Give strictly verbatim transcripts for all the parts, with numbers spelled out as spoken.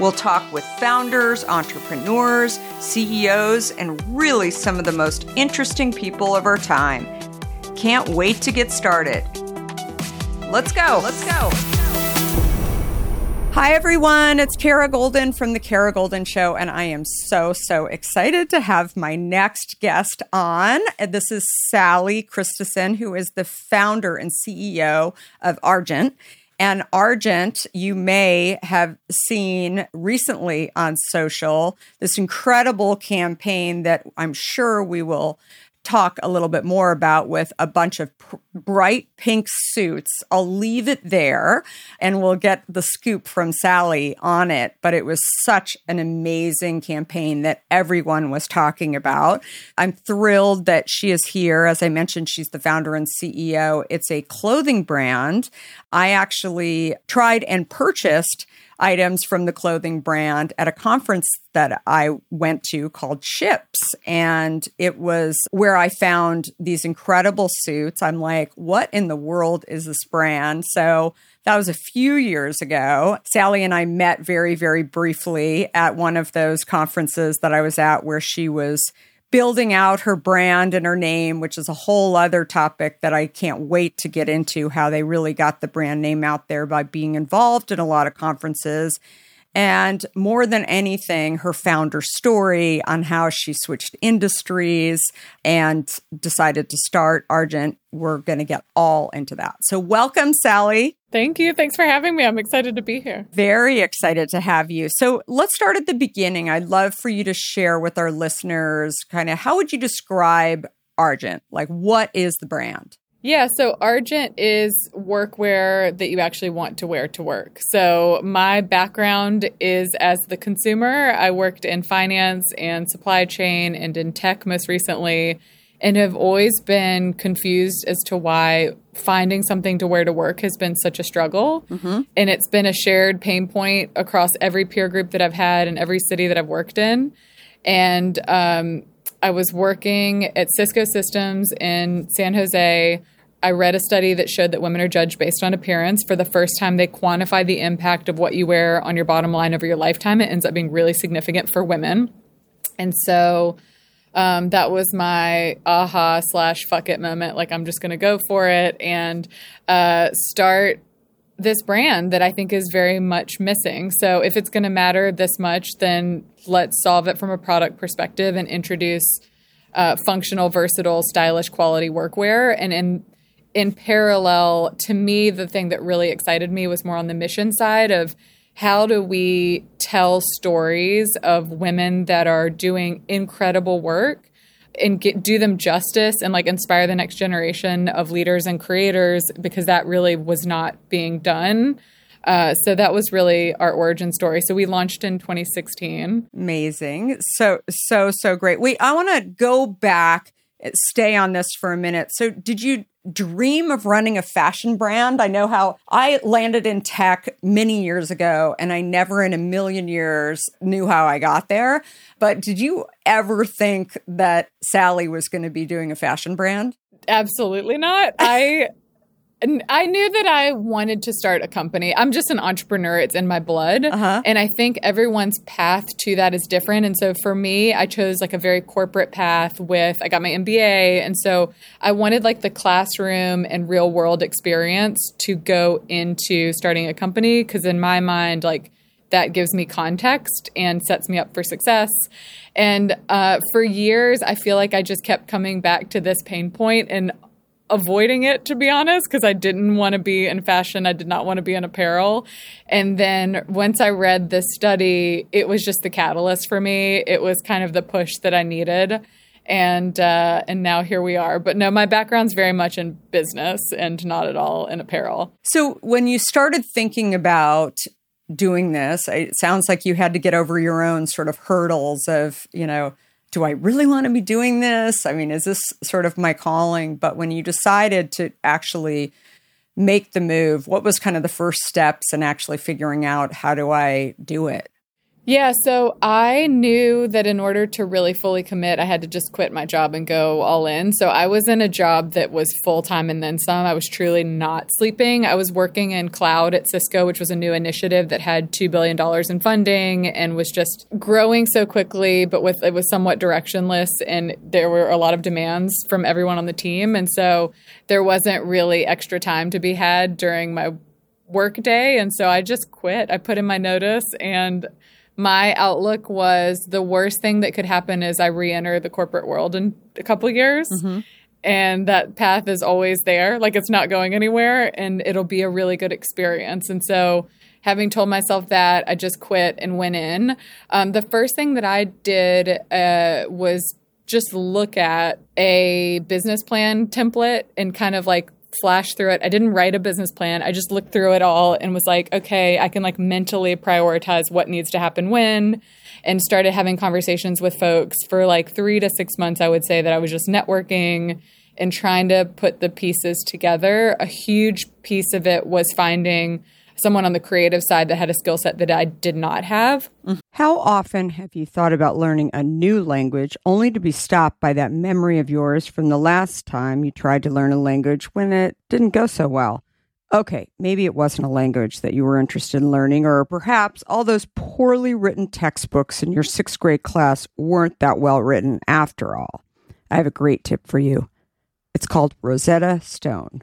We'll talk with founders, entrepreneurs, C E Os, and really some of the most interesting people of our time. Can't wait to get started. Let's go. Let's go. Hi, everyone. It's Kara Goldin from The Kara Goldin Show, and I am so, so excited to have my next guest on. This is Sali Christeson, who is the founder and C E O of Argent. And Argent, you may have seen recently on social, this incredible campaign that I'm sure we will talk a little bit more about with a bunch of pr- bright pink suits. I'll leave it there and we'll get the scoop from Sali on it. But it was such an amazing campaign that everyone was talking about. I'm thrilled that she is here. As I mentioned, she's the founder and C E O. It's a clothing brand. I actually tried and purchased items from the clothing brand at a conference that I went to called Ships. And it was where I found these incredible suits. I'm like, what in the world is this brand? So that was a few years ago. Sali and I met very, very briefly at one of those conferences that I was at where she was building out her brand and her name, which is a whole other topic that I can't wait to get into, how they really got the brand name out there by being involved in a lot of conferences. And more than anything, her founder story on how she switched industries and decided to start Argent. We're going to get all into that. So welcome, Sali. Thank you. Thanks for having me. I'm excited to be here. Very excited to have you. So let's start at the beginning. I'd love for you to share with our listeners kind of how would you describe Argent? Like, what is the brand? Yeah, so Argent is workwear that you actually want to wear to work. So my background is as the consumer. I worked in finance and supply chain and in tech most recently, and have always been confused as to why finding something to wear to work has been such a struggle. Mm-hmm. And it's been a shared pain point across every peer group that I've had and every city that I've worked in. And um, I was working at Cisco Systems in San Jose. I read a study that showed that women are judged based on appearance. For the first time, they quantify the impact of what you wear on your bottom line over your lifetime. It ends up being really significant for women. And so um, that was my aha slash fuck it moment. Like, I'm just going to go for it and uh, start this brand that I think is very much missing. So if it's going to matter this much, then let's solve it from a product perspective and introduce uh, functional, versatile, stylish, quality workwear. And in in parallel, to me, the thing that really excited me was more on the mission side of how do we tell stories of women that are doing incredible work and get, do them justice and like inspire the next generation of leaders and creators, because that really was not being done. Uh, so that was really our origin story. So we launched in twenty sixteen. Amazing. So, so, so great. Wait, I want to go back, stay on this for a minute. So did you dream of running a fashion brand? I know how I landed in tech many years ago, and I never in a million years knew how I got there. But did you ever think that Sally was going to be doing a fashion brand? Absolutely not. I I knew that I wanted to start a company. I'm just an entrepreneur. It's in my blood. Uh-huh. And I think everyone's path to that is different. And so for me, I chose like a very corporate path with, I got my M B A. And so I wanted like the classroom and real world experience to go into starting a company. Because in my mind, like that gives me context and sets me up for success. And uh, for years, I feel like I just kept coming back to this pain point and avoiding it, to be honest, because I didn't want to be in fashion. I did not want to be in apparel. And then once I read this study, it was just the catalyst for me. It was kind of the push that I needed. And uh, and now here we are. But no, my background's very much in business and not at all in apparel. So when you started thinking about doing this, it sounds like you had to get over your own sort of hurdles of, you know, do I really want to be doing this? I mean, is this sort of my calling? But when you decided to actually make the move, what was kind of the first steps in actually figuring out how do I do it? Yeah, so I knew that in order to really fully commit, I had to just quit my job and go all in. So I was in a job that was full-time and then some. I was truly not sleeping. I was working in cloud at Cisco, which was a new initiative that had two billion dollars in funding and was just growing so quickly, but with it was somewhat directionless, and there were a lot of demands from everyone on the team. And so there wasn't really extra time to be had during my work day. And so I just quit. I put in my notice, and my outlook was the worst thing that could happen is I re-enter the corporate world in a couple of years. Mm-hmm. And that path is always there. Like, it's not going anywhere, and it'll be a really good experience. And so having told myself that, I just quit and went in. Um, the first thing that I did uh, was just look at a business plan template and kind of like flash through it. I didn't write a business plan. I just looked through it all and was like, okay, I can like mentally prioritize what needs to happen when, and started having conversations with folks for like three to six months. I would say that I was just networking and trying to put the pieces together. A huge piece of it was finding someone on the creative side that had a skill set that I did not have. How often have you thought about learning a new language only to be stopped by that memory of yours from the last time you tried to learn a language when it didn't go so well? Okay, maybe it wasn't a language that you were interested in learning, or perhaps all those poorly written textbooks in your sixth grade class weren't that well written after all. I have a great tip for you. It's called Rosetta Stone.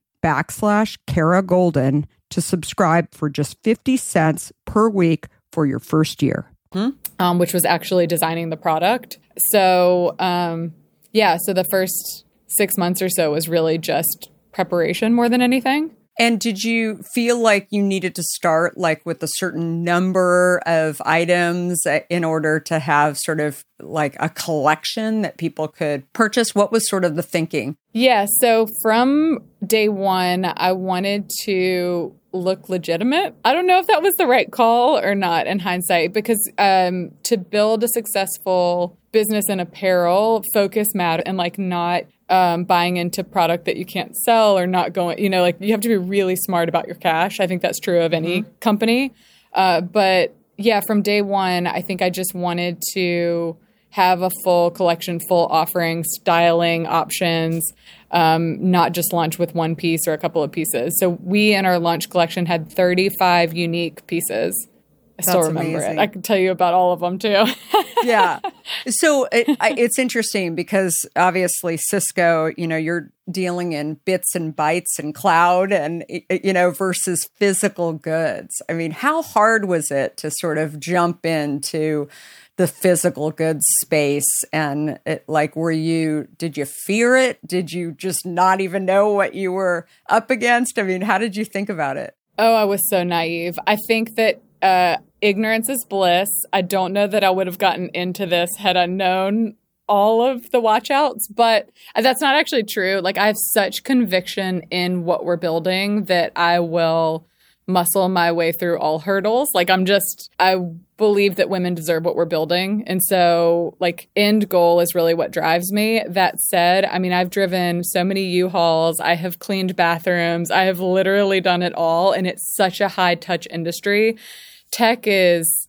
backslash Kara Goldin to subscribe for just fifty cents per week for your first year. Hmm? Um, which was actually designing the product. So um, yeah, so the first six months or so was really just preparation more than anything. And did you feel like you needed to start like with a certain number of items in order to have sort of like a collection that people could purchase? What was sort of the thinking? Yeah. So from day one, I wanted to look legitimate. I don't know if that was the right call or not in hindsight, because um, to build a successful business in apparel, focus mattered, and like not Um, buying into product that you can't sell or not going, you know, like you have to be really smart about your cash. I think that's true of any mm-hmm. company. Uh, but yeah, from day one, I think I just wanted to have a full collection, full offering, styling options, um, not just launch with one piece or a couple of pieces. So we in our launch collection had thirty-five unique pieces. I still That's remember amazing. It. I can tell you about all of them too. Yeah. So it, I, it's interesting because obviously Cisco, you know, you're dealing in bits and bytes and cloud and, you know, versus physical goods. I mean, how hard was it to sort of jump into the physical goods space? And it, like, were you, did you fear it? Did you just not even know what you were up against? I mean, how did you think about it? Oh, I was so naive. I think that uh, ignorance is bliss. I don't know that I would have gotten into this had I known all of the watchouts, but that's not actually true. Like, I have such conviction in what we're building that I will muscle my way through all hurdles. Like, I'm just, I believe that women deserve what we're building. And so, like, end goal is really what drives me. That said, I mean, I've driven so many U-Hauls. I have cleaned bathrooms. I have literally done it all. And it's such a high touch industry. Tech is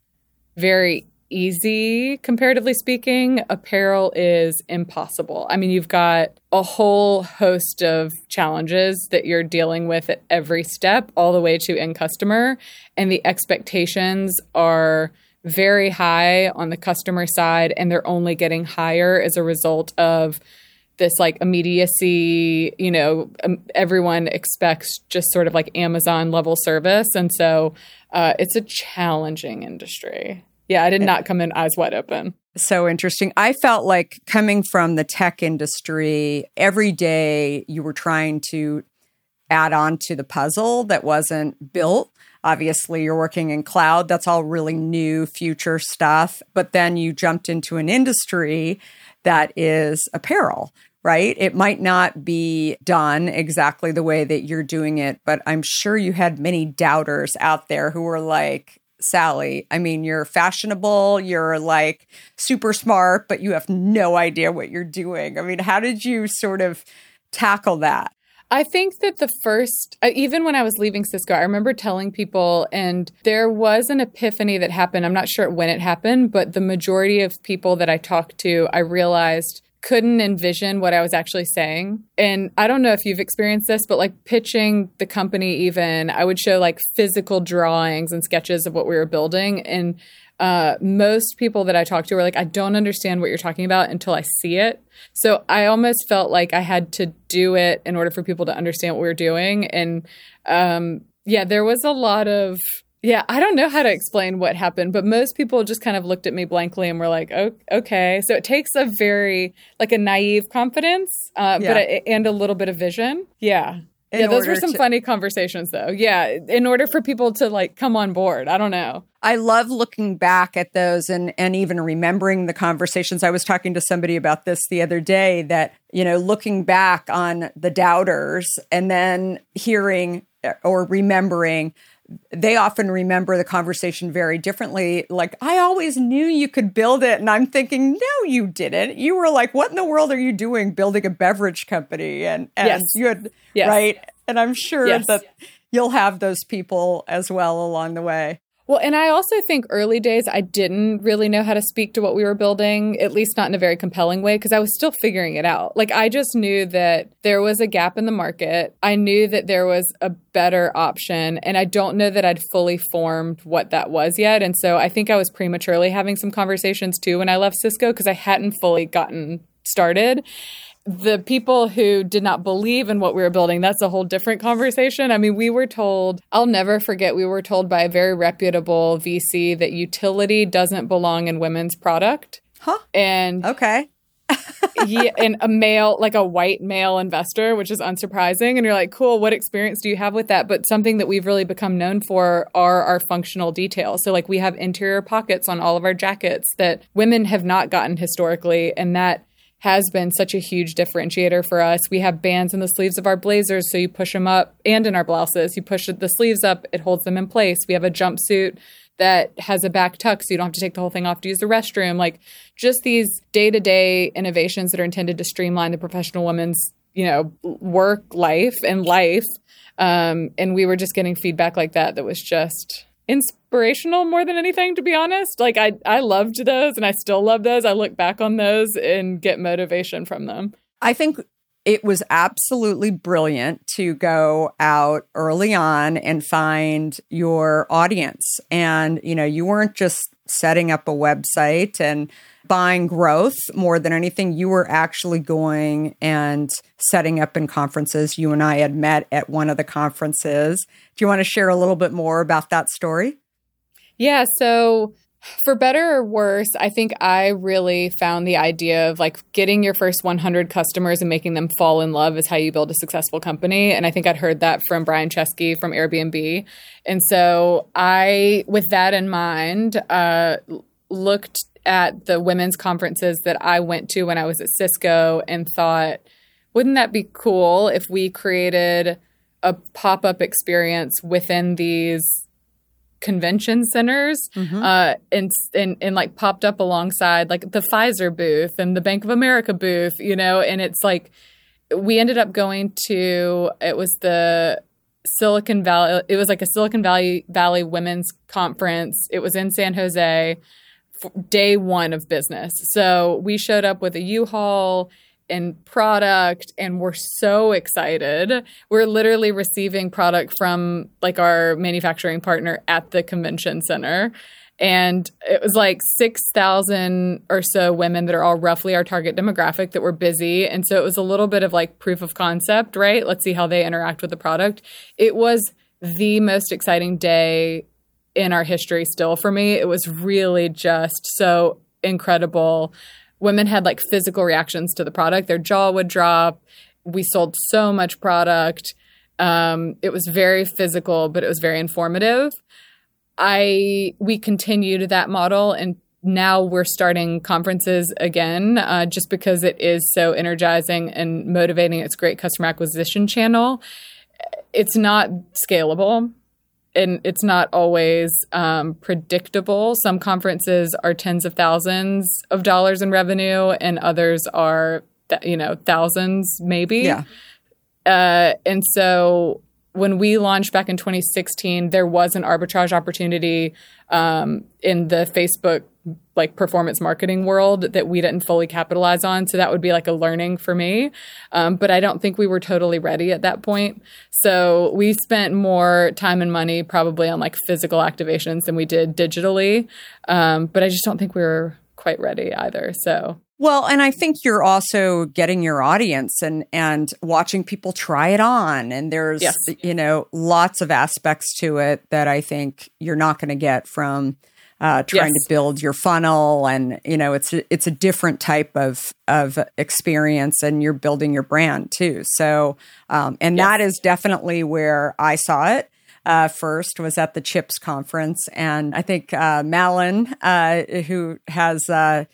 very easy, comparatively speaking. Apparel is impossible. I mean, you've got a whole host of challenges that you're dealing with at every step, all the way to end customer. And the expectations are very high on the customer side, and they're only getting higher as a result of this, like, immediacy. You know, um, everyone expects just sort of like Amazon level service. And so uh, it's a challenging industry. Yeah, I did not come in eyes wide open. So interesting. I felt like coming from the tech industry, every day you were trying to add on to the puzzle that wasn't built. Obviously, you're working in cloud. That's all really new future stuff. But then you jumped into an industry that is apparel, right? It might not be done exactly the way that you're doing it, but I'm sure you had many doubters out there who were like, Sally, I mean, you're fashionable, you're like super smart, but you have no idea what you're doing. I mean, how did you sort of tackle that? I think that the first, even when I was leaving Cisco, I remember telling people, and there was an epiphany that happened. I'm not sure when it happened, but the majority of people that I talked to, I realized couldn't envision what I was actually saying. And I don't know if you've experienced this, but like pitching the company even, I would show like physical drawings and sketches of what we were building. And uh, most people that I talked to were like, I don't understand what you're talking about until I see it. So I almost felt like I had to do it in order for people to understand what we were doing. And um, yeah, there was a lot of, yeah, I don't know how to explain what happened, but most people just kind of looked at me blankly and were like, oh, okay. So it takes a very, like a naive confidence, uh, yeah. but a, and a little bit of vision. Yeah. In yeah, those were some to- funny conversations though. Yeah, in order for people to like come on board. I don't know. I love looking back at those and, and even remembering the conversations. I was talking to somebody about this the other day that, you know, looking back on the doubters and then hearing or remembering, they often remember the conversation very differently. Like, I always knew you could build it. And I'm thinking, no, you didn't. You were like, what in the world are you doing building a beverage company? And, and yes. you had, yes. right? And I'm sure yes. that you'll have those people as well along the way. Well, and I also think early days, I didn't really know how to speak to what we were building, at least not in a very compelling way, because I was still figuring it out. Like, I just knew that there was a gap in the market. I knew that there was a better option, and I don't know that I'd fully formed what that was yet. And so I think I was prematurely having some conversations, too, when I left Cisco, because I hadn't fully gotten started. The people who did not believe in what we were building, that's a whole different conversation. I mean, we were told, I'll never forget, we were told by a very reputable V C that utility doesn't belong in women's product. Huh. And okay. yeah, and a male, like a white male investor, which is unsurprising. And you're like, cool, what experience do you have with that? But something that we've really become known for are our functional details. So like we have interior pockets on all of our jackets that women have not gotten historically. And that has been such a huge differentiator for us. We have bands in the sleeves of our blazers, so you push them up, and in our blouses, you push the sleeves up, it holds them in place. We have a jumpsuit that has a back tuck, so you don't have to take the whole thing off to use the restroom. Like, just these day-to-day innovations that are intended to streamline the professional woman's, you know, work life and life. Um, and we were just getting feedback like that that was just inspirational more than anything, to be honest. Like, I, I loved those and I still love those. I look back on those and get motivation from them. I think It was absolutely brilliant to go out early on and find your audience. And, you know, you weren't just setting up a website and buying growth more than anything. You were actually going and setting up in conferences. You and I had met at one of the conferences. Do you want to share a little bit more about that story? Yeah. So for better or worse, I think I really found the idea of like getting your first one hundred customers and making them fall in love is how you build a successful company. And I think I'd heard that from Brian Chesky from Airbnb. And so I, with that in mind, uh, looked at the women's conferences that I went to when I was at Cisco and thought, wouldn't that be cool if we created a pop-up experience within these convention centers, mm-hmm. uh, and, and and like popped up alongside like the Pfizer booth and the Bank of America booth, you know, and it's like we ended up going to, it was the Silicon Valley, it was like a Silicon Valley Valley Women's Conference. It was in San Jose, day one of business. So we showed up with a U-Haul and product, and we're so excited. We're literally receiving product from like our manufacturing partner at the convention center. And it was like six thousand or so women that are all roughly our target demographic that were busy. And so it was a little bit of like proof of concept, right? Let's see how they interact with the product. It was the most exciting day in our history still for me. It was really just so incredible. Women had like physical reactions to the product. Their jaw would drop. We sold so much product. Um, it was very physical, but it was very informative. I we continued that model, and now we're starting conferences again uh, just because it is so energizing and motivating. It's a great customer acquisition channel. It's not scalable. And it's not always um, predictable. Some conferences are tens of thousands of dollars in revenue, and others are, th- you know, thousands maybe. Yeah. Uh, and so when we launched back in twenty sixteen, there was an arbitrage opportunity um, in the Facebook like performance marketing world that we didn't fully capitalize on. So that would be like a learning for me. Um, but I don't think we were totally ready at that point. So we spent more time and money probably on like physical activations than we did digitally. Um, but I just don't think we were quite ready either. So. Well, and I think you're also getting your audience and, and watching people try it on. And there's, yes. you know, lots of aspects to it that I think you're not going to get from Uh, trying yes. to build your funnel, and you know it's a, it's a different type of of experience, and you're building your brand too. So, um, and yes. that is definitely where I saw it uh, first. Was at the CHIPS conference, and I think uh, Malin, uh, who has uh,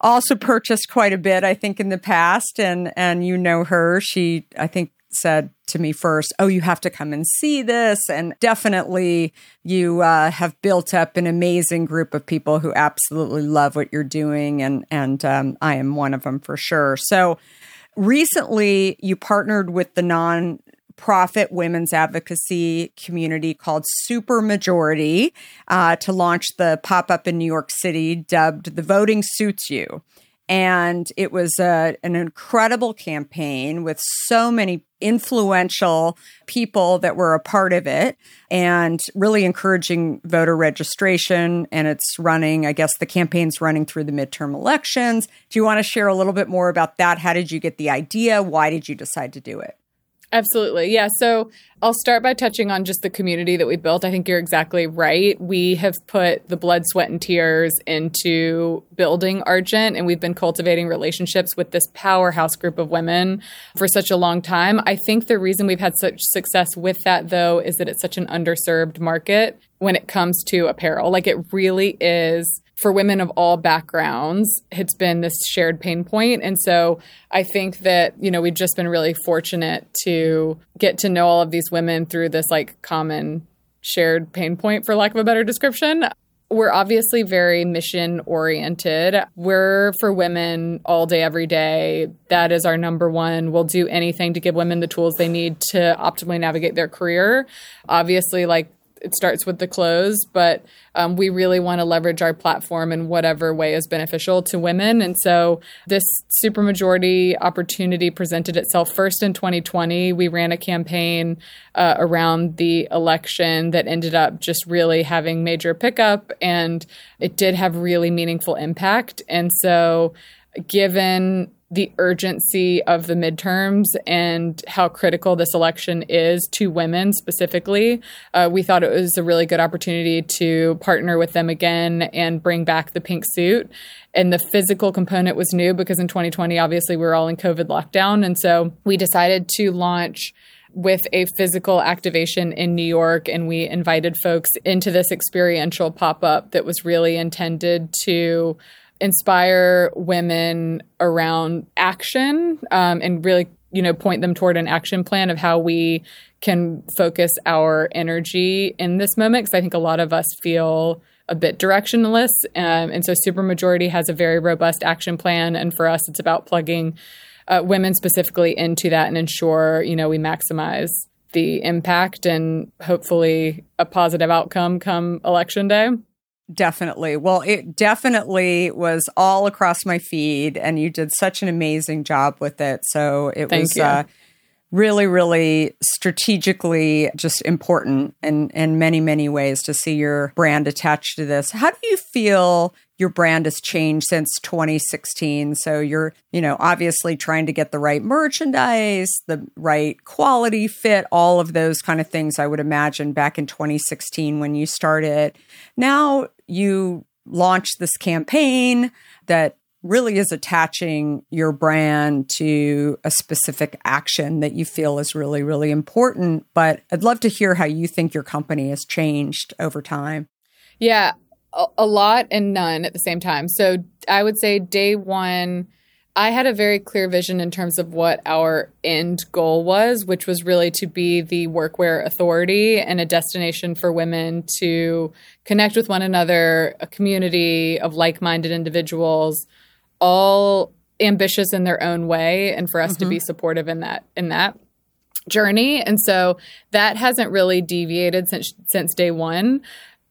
also purchased quite a bit, I think in the past, and and you know her, she I think said to me first, oh, you have to come and see this. And definitely you uh, have built up an amazing group of people who absolutely love what you're doing. And, and um, I am one of them for sure. So recently you partnered with the nonprofit women's advocacy community called Supermajority uh, to launch the pop-up in New York City dubbed The Voting Suits You. And it was a, an incredible campaign with so many influential people that were a part of it and really encouraging voter registration. And it's running, I guess the campaign's running through the midterm elections. Do you want to share a little bit more about that? How did you get the idea? Why did you decide to do it? Absolutely. Yeah. So I'll start by touching on just the community that we built. I think you're exactly right. We have put the blood, sweat, and tears into building Argent, and we've been cultivating relationships with this powerhouse group of women for such a long time. I think the reason we've had such success with that, though, is that it's such an underserved market when it comes to apparel. Like it really is. For women of all backgrounds, it's been this shared pain point. And so I think that, you know, we've just been really fortunate to get to know all of these women through this like common shared pain point, for lack of a better description. We're obviously very mission oriented. We're for women all day, every day. That is our number one. We'll do anything to give women the tools they need to optimally navigate their career. Obviously, like, it starts with the clothes, but um, we really want to leverage our platform in whatever way is beneficial to women. And so this supermajority opportunity presented itself first in twenty twenty. We ran a campaign uh, around the election that ended up just really having major pickup, and it did have really meaningful impact. And so given the urgency of the midterms and how critical this election is to women specifically, uh, we thought it was a really good opportunity to partner with them again and bring back the pink suit. And the physical component was new because in twenty twenty, obviously, we were all in COVID lockdown. And so we decided to launch with a physical activation in New York, and we invited folks into this experiential pop-up that was really intended to inspire women around action um, and really, you know, point them toward an action plan of how we can focus our energy in this moment. Because I think a lot of us feel a bit directionless. Um, and so Supermajority has a very robust action plan. And for us, it's about plugging uh, women specifically into that and ensure, you know, we maximize the impact and hopefully a positive outcome come election day. Definitely. Well, it definitely was all across my feed, and you did such an amazing job with it. So it Thank was uh, really, really strategically just important in, in many, many ways to see your brand attached to this. How do you feel your brand has changed since twenty sixteen? So you're, you know, obviously trying to get the right merchandise, the right quality fit, all of those kind of things, I would imagine, back in twenty sixteen when you started. Now, you launched this campaign that really is attaching your brand to a specific action that you feel is really, really important. But I'd love to hear how you think your company has changed over time. Yeah, a lot and none at the same time. So I would say day one, I had a very clear vision in terms of what our end goal was, which was really to be the workwear authority and a destination for women to connect with one another, a community of like-minded individuals, all ambitious in their own way, and for us mm-hmm. to be supportive in that in that journey. And so that hasn't really deviated since since day one.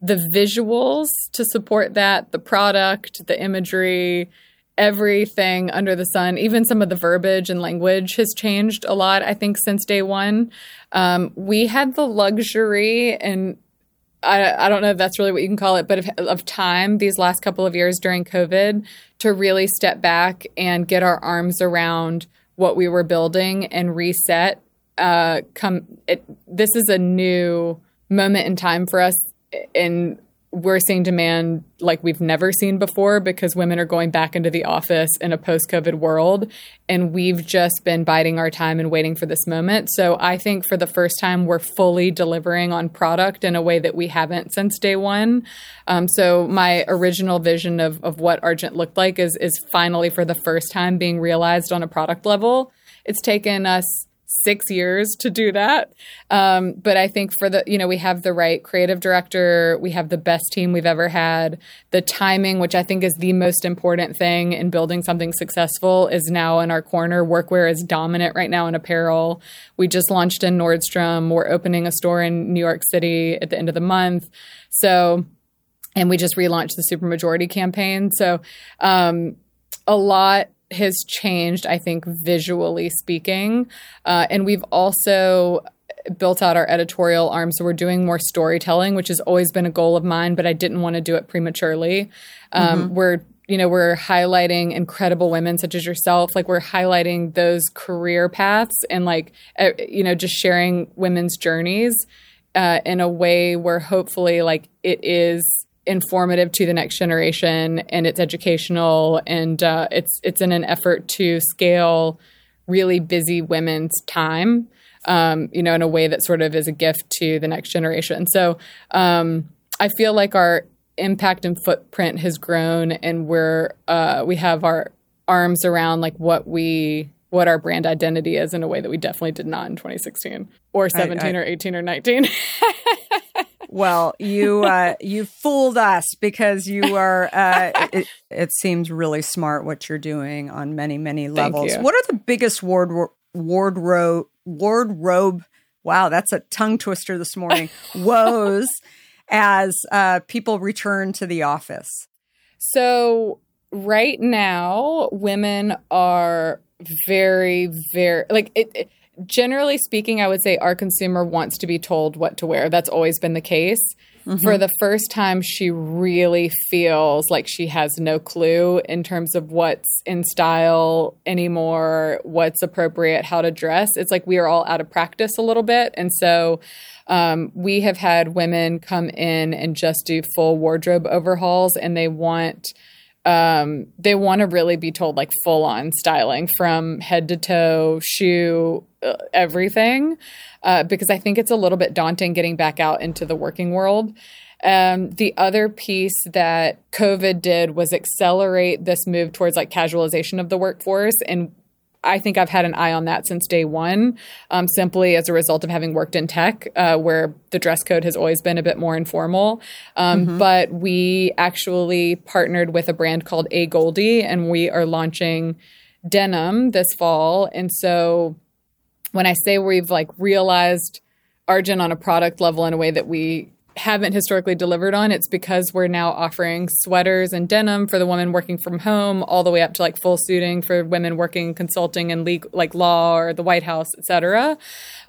The visuals to support that, the product, the imagery, everything under the sun, even some of the verbiage and language has changed a lot, I think, since day one. Um, we had the luxury, and I, I don't know if that's really what you can call it, but of, of time these last couple of years during COVID to really step back and get our arms around what we were building and reset. Uh, come, it, this is a new moment in time for us, and we're seeing demand like we've never seen before because women are going back into the office in a post-COVID world, and we've just been biding our time and waiting for this moment. So I think for the first time, we're fully delivering on product in a way that we haven't since day one. Um, so my original vision of, of what Argent looked like is is finally for the first time being realized on a product level. It's taken us six years to do that. Um, but I think for the, you know, we have the right creative director, we have the best team we've ever had. The timing, which I think is the most important thing in building something successful, is now in our corner. Workwear is dominant right now in apparel. We just launched in Nordstrom. We're opening a store in New York City at the end of the month. So, and we just relaunched the Supermajority campaign. So um, a lot has changed, I think, visually speaking. Uh, and we've also built out our editorial arm. So we're doing more storytelling, which has always been a goal of mine, but I didn't want to do it prematurely. Um, mm-hmm. We're, you know, we're highlighting incredible women such as yourself. Like, we're highlighting those career paths and, like, uh, you know, just sharing women's journeys uh, in a way where hopefully, like, it is informative to the next generation, and it's educational, and uh, it's it's in an effort to scale really busy women's time, um, you know, in a way that sort of is a gift to the next generation. So um, I feel like our impact and footprint has grown, and we're uh, we have our arms around like what we what our brand identity is in a way that we definitely did not in twenty sixteen or seventeen I, I, or eighteen or nineteen. Well, you uh, you fooled us, because you are, uh, it, it seems really smart what you're doing on many, many levels. What are the biggest wardrobe wardrobe wardrobe Wow, that's a tongue twister this morning. Woes as uh, people return to the office. So right now, women are very, very, like, it, it, generally speaking, I would say our consumer wants to be told what to wear. That's always been the case. Mm-hmm. For the first time, she really feels like she has no clue in terms of what's in style anymore, what's appropriate, how to dress. It's like we are all out of practice a little bit. And so um, we have had women come in and just do full wardrobe overhauls, and they want um, they want to really be told, like, full-on styling from head to toe, shoe, everything, uh, because I think it's a little bit daunting getting back out into the working world. Um, the other piece that COVID did was accelerate this move towards, like, casualization of the workforce. And I think I've had an eye on that since day one, um, simply as a result of having worked in tech, uh, where the dress code has always been a bit more informal. Um, mm-hmm. But we actually partnered with a brand called AGOLDE, and we are launching denim this fall. And so when I say we've, like, realized Argent on a product level in a way that we haven't historically delivered on, it's because we're now offering sweaters and denim for the woman working from home, all the way up to, like, full suiting for women working consulting and legal, like, law or the White House, et cetera.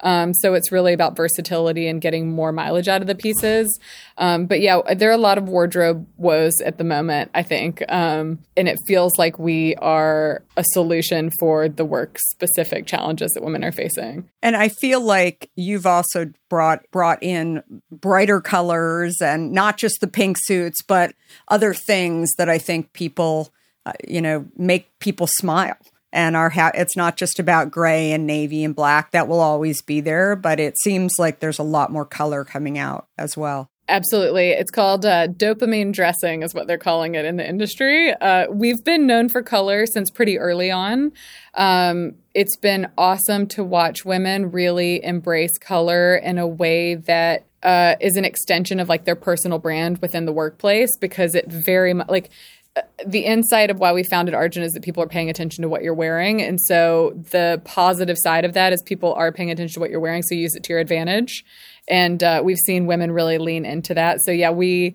Um, so it's really about versatility and getting more mileage out of the pieces. Um, but yeah, there are a lot of wardrobe woes at the moment, I think. Um, and it feels like we are a solution for the work-specific challenges that women are facing. And I feel like you've also brought brought in brighter colors, and not just the pink suits, but other things that I think people, uh, you know, make people smile. And our ha- it's not just about gray and navy and black. That will always be there, but it seems like there's a lot more color coming out as well. Absolutely. It's called uh, dopamine dressing is what they're calling it in the industry. Uh, we've been known for color since pretty early on. Um, it's been awesome to watch women really embrace color in a way that uh, is an extension of, like, their personal brand within the workplace, because it very much, like, the insight of why we founded Argent is that people are paying attention to what you're wearing. And so the positive side of that is people are paying attention to what you're wearing, so use it to your advantage. And uh, we've seen women really lean into that. So yeah, we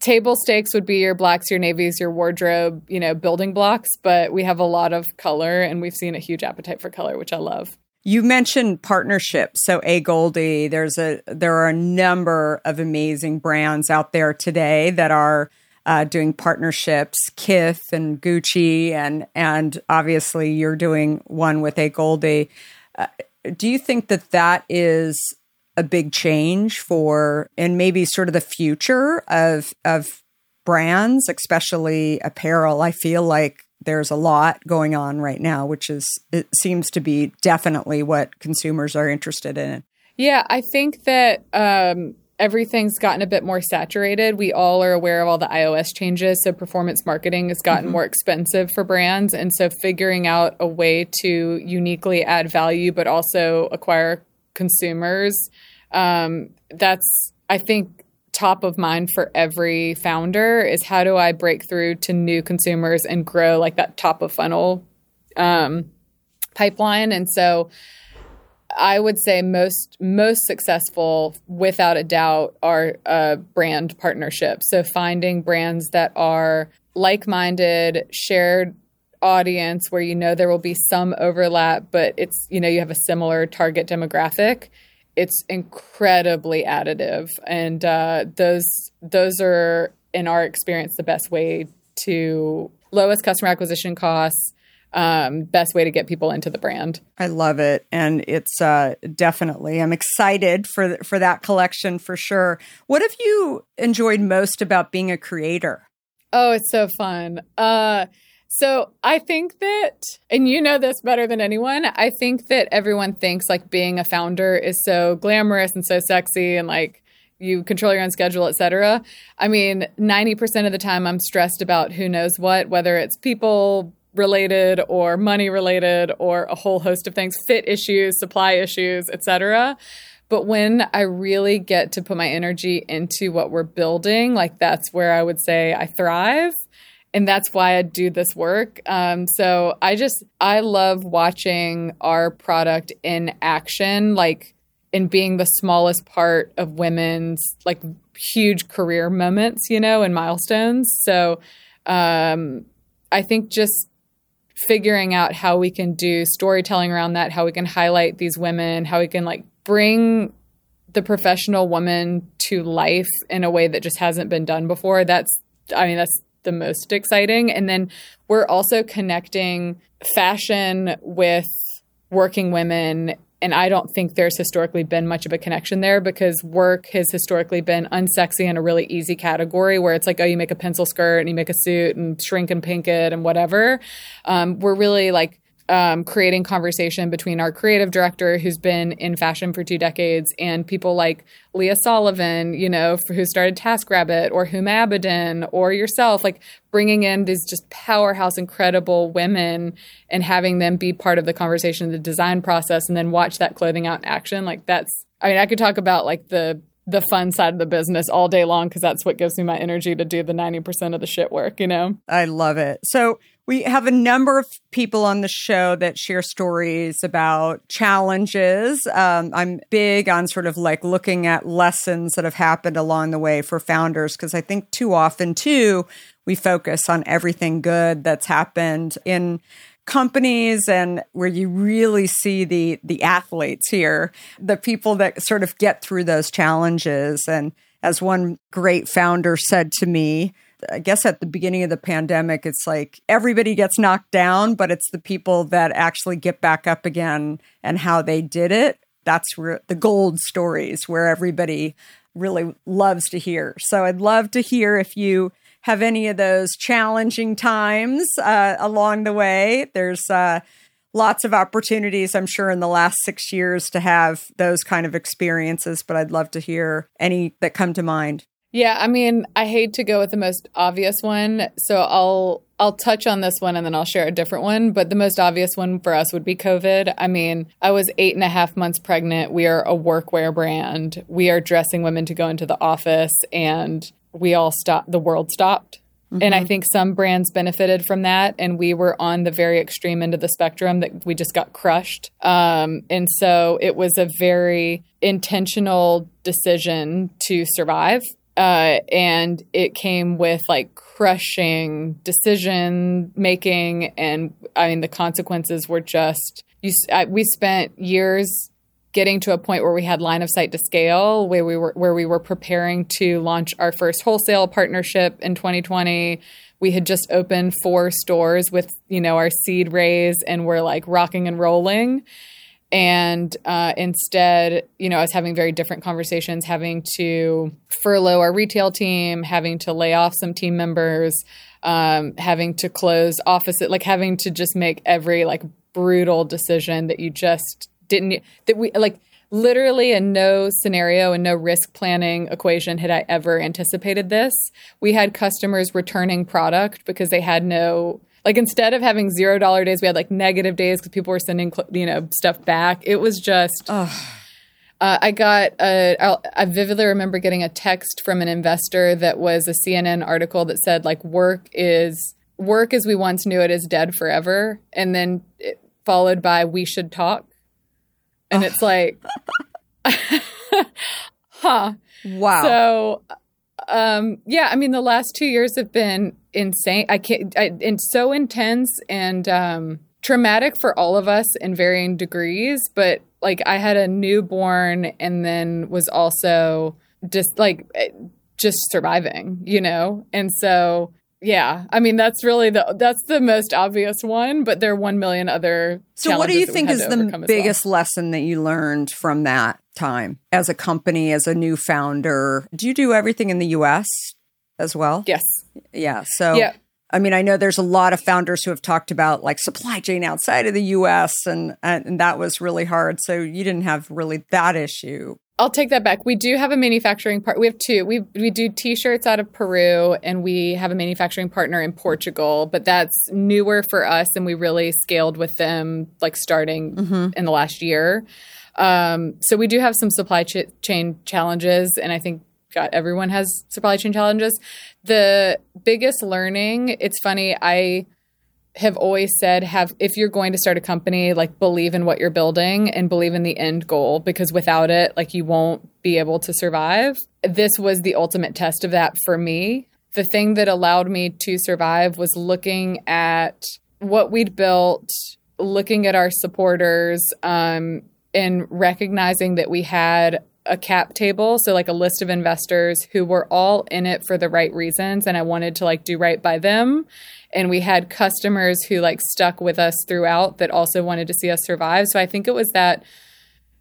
table stakes would be your blacks, your navies, your wardrobe, you know, building blocks. But we have a lot of color, and we've seen a huge appetite for color, which I love. You mentioned partnerships. So AGOLDE, there's a there are a number of amazing brands out there today that are Uh, doing partnerships, Kith and Gucci, and and obviously you're doing one with AGOLDE. Uh, do you think that that is a big change for, and maybe sort of the future of of brands, especially apparel? I feel like there's a lot going on right now, which is it seems to be definitely what consumers are interested in. Yeah, I think that Um everything's gotten a bit more saturated. We all are aware of all the iOS changes. So performance marketing has gotten mm-hmm. more expensive for brands. And so figuring out a way to uniquely add value, but also acquire consumers, um, that's, I think, top of mind for every founder is how do I break through to new consumers and grow, like, that top of funnel um, pipeline. And so I would say most most successful, without a doubt, are uh, brand partnerships. So finding brands that are like-minded, shared audience where you know there will be some overlap, but it's, you know, you have a similar target demographic. It's incredibly additive, and uh, those those are, in our experience, the best way to lowest customer acquisition costs. Um, best way to get people into the brand. I love it. And it's uh, definitely, I'm excited for th- for that collection for sure. What have you enjoyed most about being a creator? Oh, it's so fun. Uh, so I think that, and you know this better than anyone, I think that everyone thinks, like, being a founder is so glamorous and so sexy and, like, you control your own schedule, et cetera. I mean, ninety percent of the time I'm stressed about who knows what, whether it's people related or money related or a whole host of things, fit issues, supply issues, et cetera. But when I really get to put my energy into what we're building, like, that's where I would say I thrive. And that's why I do this work. Um, so I just, I love watching our product in action. Like, in being the smallest part of women's like huge career moments, you know, and milestones. So um, I think just figuring out how we can do storytelling around that, how we can highlight these women, how we can like bring the professional woman to life in a way that just hasn't been done before. That's, I mean, that's the most exciting. And then we're also connecting fashion with working women. And I don't think there's historically been much of a connection there because work has historically been unsexy and a really easy category where it's like, oh, you make a pencil skirt and you make a suit and shrink and pink it and whatever. Um, we're really like um, creating conversation between our creative director who's been in fashion for two decades and people like Leah Sullivan, you know, who started TaskRabbit or Huma Abedin or yourself, like bringing in these just powerhouse, incredible women and having them be part of the conversation, the design process, and then watch that clothing out in action. Like that's, I mean, I could talk about like the the fun side of the business all day long because that's what gives me my energy to do the ninety percent of the shit work, you know? I love it. So we have a number of people on the show that share stories about challenges. Um, I'm big on sort of like looking at lessons that have happened along the way for founders because I think too often, too, we focus on everything good that's happened in companies and where you really see the the athletes here, the people that sort of get through those challenges. And as one great founder said to me, I guess at the beginning of the pandemic, it's like everybody gets knocked down, but it's the people that actually get back up again and how they did it. That's where the gold stories where everybody really loves to hear. So I'd love to hear if you have any of those challenging times uh, along the way. There's uh, lots of opportunities, I'm sure, in the last six years to have those kind of experiences, but I'd love to hear any that come to mind. Yeah, I mean, I hate to go with the most obvious one, so I'll I'll touch on this one and then I'll share a different one. But the most obvious one for us would be COVID. I mean, I was eight and a half months pregnant. We are a workwear brand. We are dressing women to go into the office, and we all stopped, the world stopped. Mm-hmm. And I think some brands benefited from that. And we were on the very extreme end of the spectrum that we just got crushed. Um, and so it was a very intentional decision to survive. Uh, and it came with like crushing decision making. And I mean, the consequences were just, you, I, we spent years getting to a point where we had line of sight to scale, where we were where we were preparing to launch our first wholesale partnership in twenty twenty. We had just opened four stores with, you know, our seed raise, and we're like rocking and rolling. And uh, instead, you know, I was having very different conversations, having to furlough our retail team, having to lay off some team members, um, having to close offices, like having to just make every like brutal decision that you just didn't that we like literally in no scenario and no risk planning equation had I ever anticipated this. We had customers returning product because they had no like instead of having zero dollar days, we had like negative days because people were sending, you know, stuff back. It was just uh, I got a I vividly remember getting a text from an investor that was a C N N article that said like work is work as we once knew it is dead forever. And then it, followed by we should talk. And it's like, huh. Wow. So, um, yeah, I mean, the last two years have been insane. I can't, I, and so intense and um, traumatic for all of us in varying degrees. But like, I had a newborn and then was also just like, just surviving, you know? And so, yeah, I mean, that's really the that's the most obvious one, but there are one million other challenges. So what do you think is the biggest lesson that you learned from that time as a company, as a new founder? Do you do everything in the U S as well? Yes. Yeah. So, yeah. I mean, I know there's a lot of founders who have talked about like supply chain outside of the U S and and that was really hard. So you didn't have really that issue. I'll take that back. We do have a manufacturing part. We have two. We we do T-shirts out of Peru, and we have a manufacturing partner in Portugal, but that's newer for us, and we really scaled with them, like, starting mm-hmm. in the last year. Um, so we do have some supply ch- chain challenges, and I think, God, everyone has supply chain challenges. The biggest learning, it's funny, I have always said, have, if you're going to start a company, like believe in what you're building and believe in the end goal, because without it, like you won't be able to survive. This was the ultimate test of that for me. The thing that allowed me to survive was looking at what we'd built, looking at our supporters, um, and recognizing that we had a cap table. So like a list of investors who were all in it for the right reasons. And I wanted to like do right by them. And we had customers who like stuck with us throughout that also wanted to see us survive. So I think it was that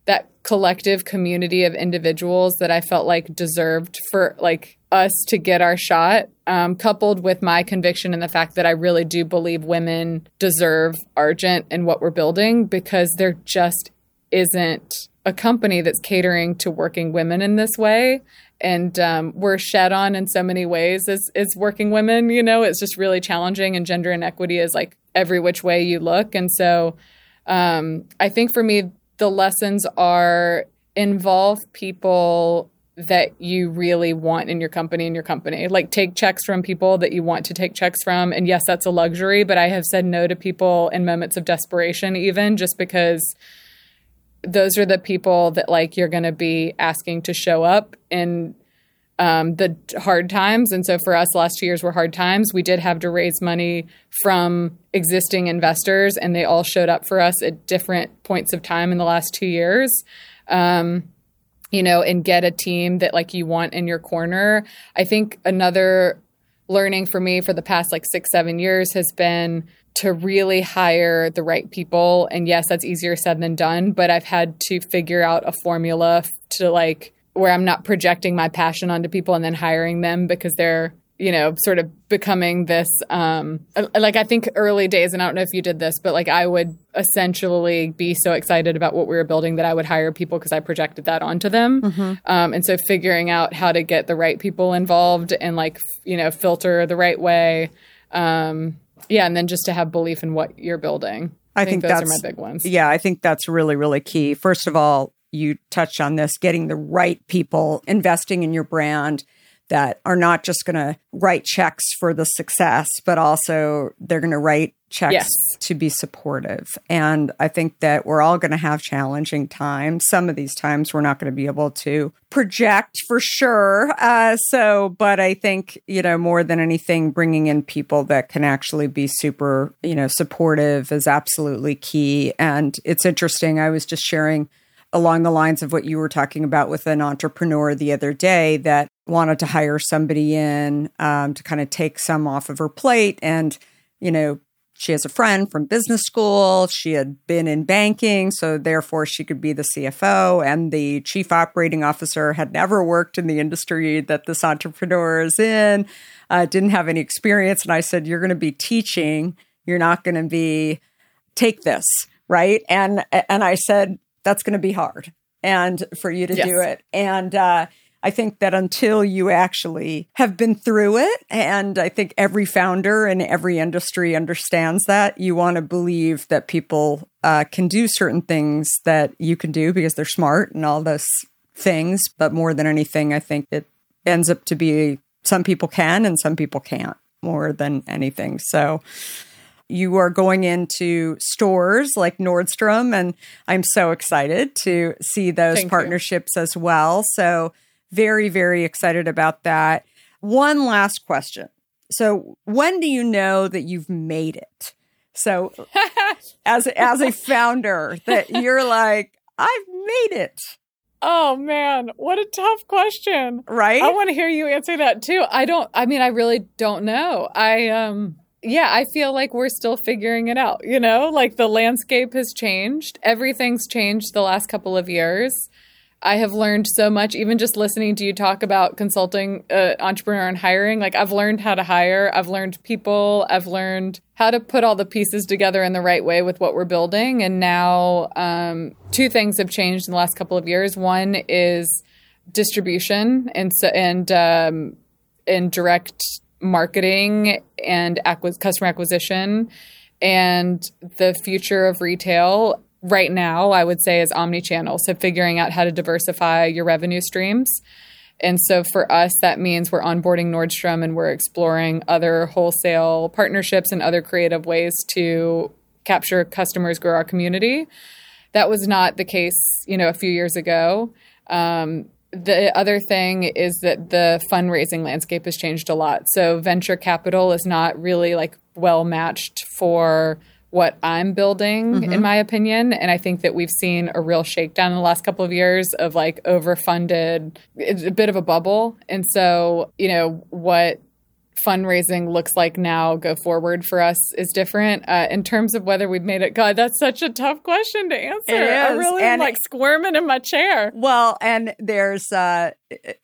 that collective community of individuals that I felt like deserved for like us to get our shot, um, coupled with my conviction and the fact that I really do believe women deserve Argent and what we're building, because there just isn't a company that's catering to working women in this way. And um, we're shat on in so many ways as, as working women, you know. It's just really challenging, and gender inequity is like every which way you look. And so um, I think for me, the lessons are involve people that you really want in your company in your company. Like take checks from people that you want to take checks from. And yes, that's a luxury, but I have said no to people in moments of desperation even, just because those are the people that like you're going to be asking to show up in um, the hard times. And so for us, last two years were hard times. We did have to raise money from existing investors, and they all showed up for us at different points of time in the last two years. Um, you know, and get a team that like you want in your corner. I think another learning for me for the past like six, seven years has been to really hire the right people. And yes, that's easier said than done, but I've had to figure out a formula to like where I'm not projecting my passion onto people and then hiring them because they're, you know, sort of becoming this, um, like I think early days, and I don't know if you did this, but like I would essentially be so excited about what we were building that I would hire people because I projected that onto them. Mm-hmm. Um, and so figuring out how to get the right people involved and like, you know, filter the right way. Um, yeah. And then just to have belief in what you're building. I, I think, think those that's, are my big ones. Yeah. I think that's really, really key. First of all, you touched on this, getting the right people investing in your brand that are not just going to write checks for the success, but also they're going to write checks yes. to be supportive. And I think that we're all going to have challenging times. Some of these times we're not going to be able to project for sure. Uh, so, but I think, you know, more than anything, bringing in people that can actually be super, you know, supportive is absolutely key. And it's interesting. I was just sharing along the lines of what you were talking about with an entrepreneur the other day that wanted to hire somebody in um, to kind of take some off of her plate. And, you know, she has a friend from business school. She had been in banking, so therefore she could be the C F O. And the chief operating officer had never worked in the industry that this entrepreneur is in, uh, didn't have any experience. And I said, you're going to be teaching. You're not going to be, take this, right? And and I said, that's going to be hard and for you to yes. do it. And uh, I think that until you actually have been through it, and I think every founder in every industry understands that, you want to believe that people uh, can do certain things that you can do because they're smart and all those things. But more than anything, I think it ends up to be some people can and some people can't more than anything. So you are going into stores like Nordstrom, and I'm so excited to see those Thank partnerships you. As well. So very, very excited about that. One last question. So when do you know that you've made it? So as, as a founder that you're like, I've made it. Oh, man, what a tough question. Right? I want to hear you answer that, too. I don't I mean, I really don't know. I um. Yeah, I feel like we're still figuring it out, you know? Like the landscape has changed. Everything's changed the last couple of years. I have learned so much, even just listening to you talk about consulting, uh, entrepreneur and hiring. Like I've learned how to hire. I've learned people. I've learned how to put all the pieces together in the right way with what we're building. And now um, two things have changed in the last couple of years. One is distribution and, so, and, um, and direct marketing and acqu- customer acquisition, and the future of retail right now, I would say, is omnichannel. So figuring out how to diversify your revenue streams. And so for us, that means we're onboarding Nordstrom and we're exploring other wholesale partnerships and other creative ways to capture customers, grow our community. That was not the case, you know, a few years ago. Um, the other thing is that the fundraising landscape has changed a lot. So venture capital is not really like well matched for what I'm building, mm-hmm. in my opinion. And I think that we've seen a real shakedown in the last couple of years of like overfunded, it's a bit of a bubble. And so, you know, what fundraising looks like now go forward for us is different. Uh, in terms of whether we've made it, God, that's such a tough question to answer. It is. I really am like squirming in my chair. Well, and there's, uh,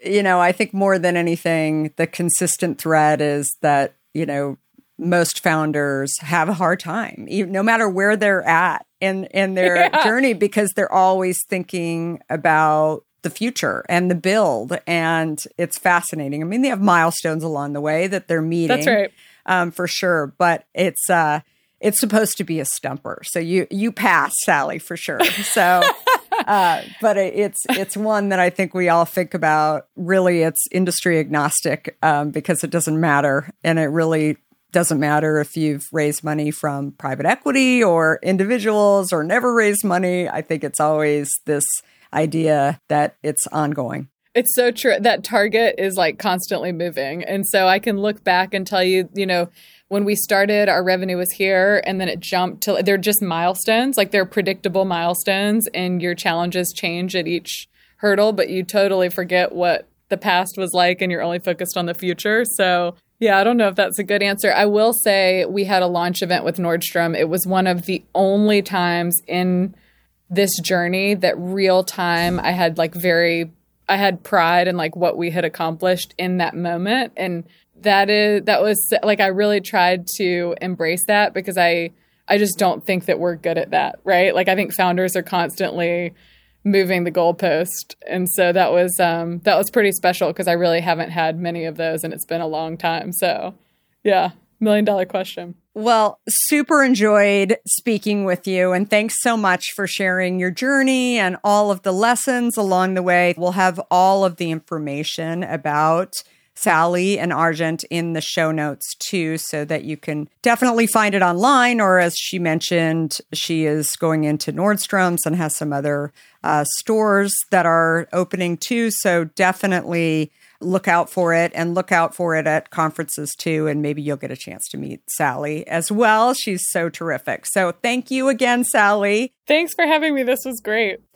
you know, I think more than anything, the consistent thread is that, you know, most founders have a hard time, even, no matter where they're at in, in their yeah. journey, because they're always thinking about the future and the build. And it's fascinating. I mean, they have milestones along the way that they're meeting. That's right. Um, for sure. But it's uh, it's supposed to be a stumper. So you you pass, Sally, for sure. So, uh, but it's it's one that I think we all think about. Really, it's industry agnostic um, because it doesn't matter. And it really doesn't matter if you've raised money from private equity or individuals or never raised money. I think it's always this idea that it's ongoing. It's so true. That target is like constantly moving. And so I can look back and tell you, you know, when we started, our revenue was here and then it jumped to, they're just milestones, like they're predictable milestones and your challenges change at each hurdle, but you totally forget what the past was like and you're only focused on the future. So yeah, I don't know if that's a good answer. I will say we had a launch event with Nordstrom. It was one of the only times in this journey that real time I had like very, I had pride in like what we had accomplished in that moment. And that is, that was like, I really tried to embrace that because I, I just don't think that we're good at that, right? Like I think founders are constantly moving the goalpost. And so that was um, that was pretty special because I really haven't had many of those and it's been a long time. So yeah, million dollar question. Well, super enjoyed speaking with you. And thanks so much for sharing your journey and all of the lessons along the way. We'll have all of the information about Sali and Argent in the show notes too, so that you can definitely find it online. Or as she mentioned, she is going into Nordstrom's and has some other uh, stores that are opening too. So definitely look out for it and look out for it at conferences too. And maybe you'll get a chance to meet Sali as well. She's so terrific. So thank you again, Sali. Thanks for having me. This was great.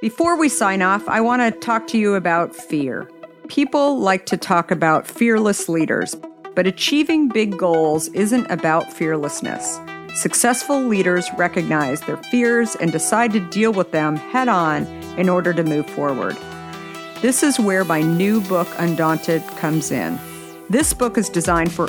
Before we sign off, I want to talk to you about fear. People like to talk about fearless leaders, but achieving big goals isn't about fearlessness. Successful leaders recognize their fears and decide to deal with them head-on in order to move forward. This is where my new book, Undaunted, comes in. This book is designed for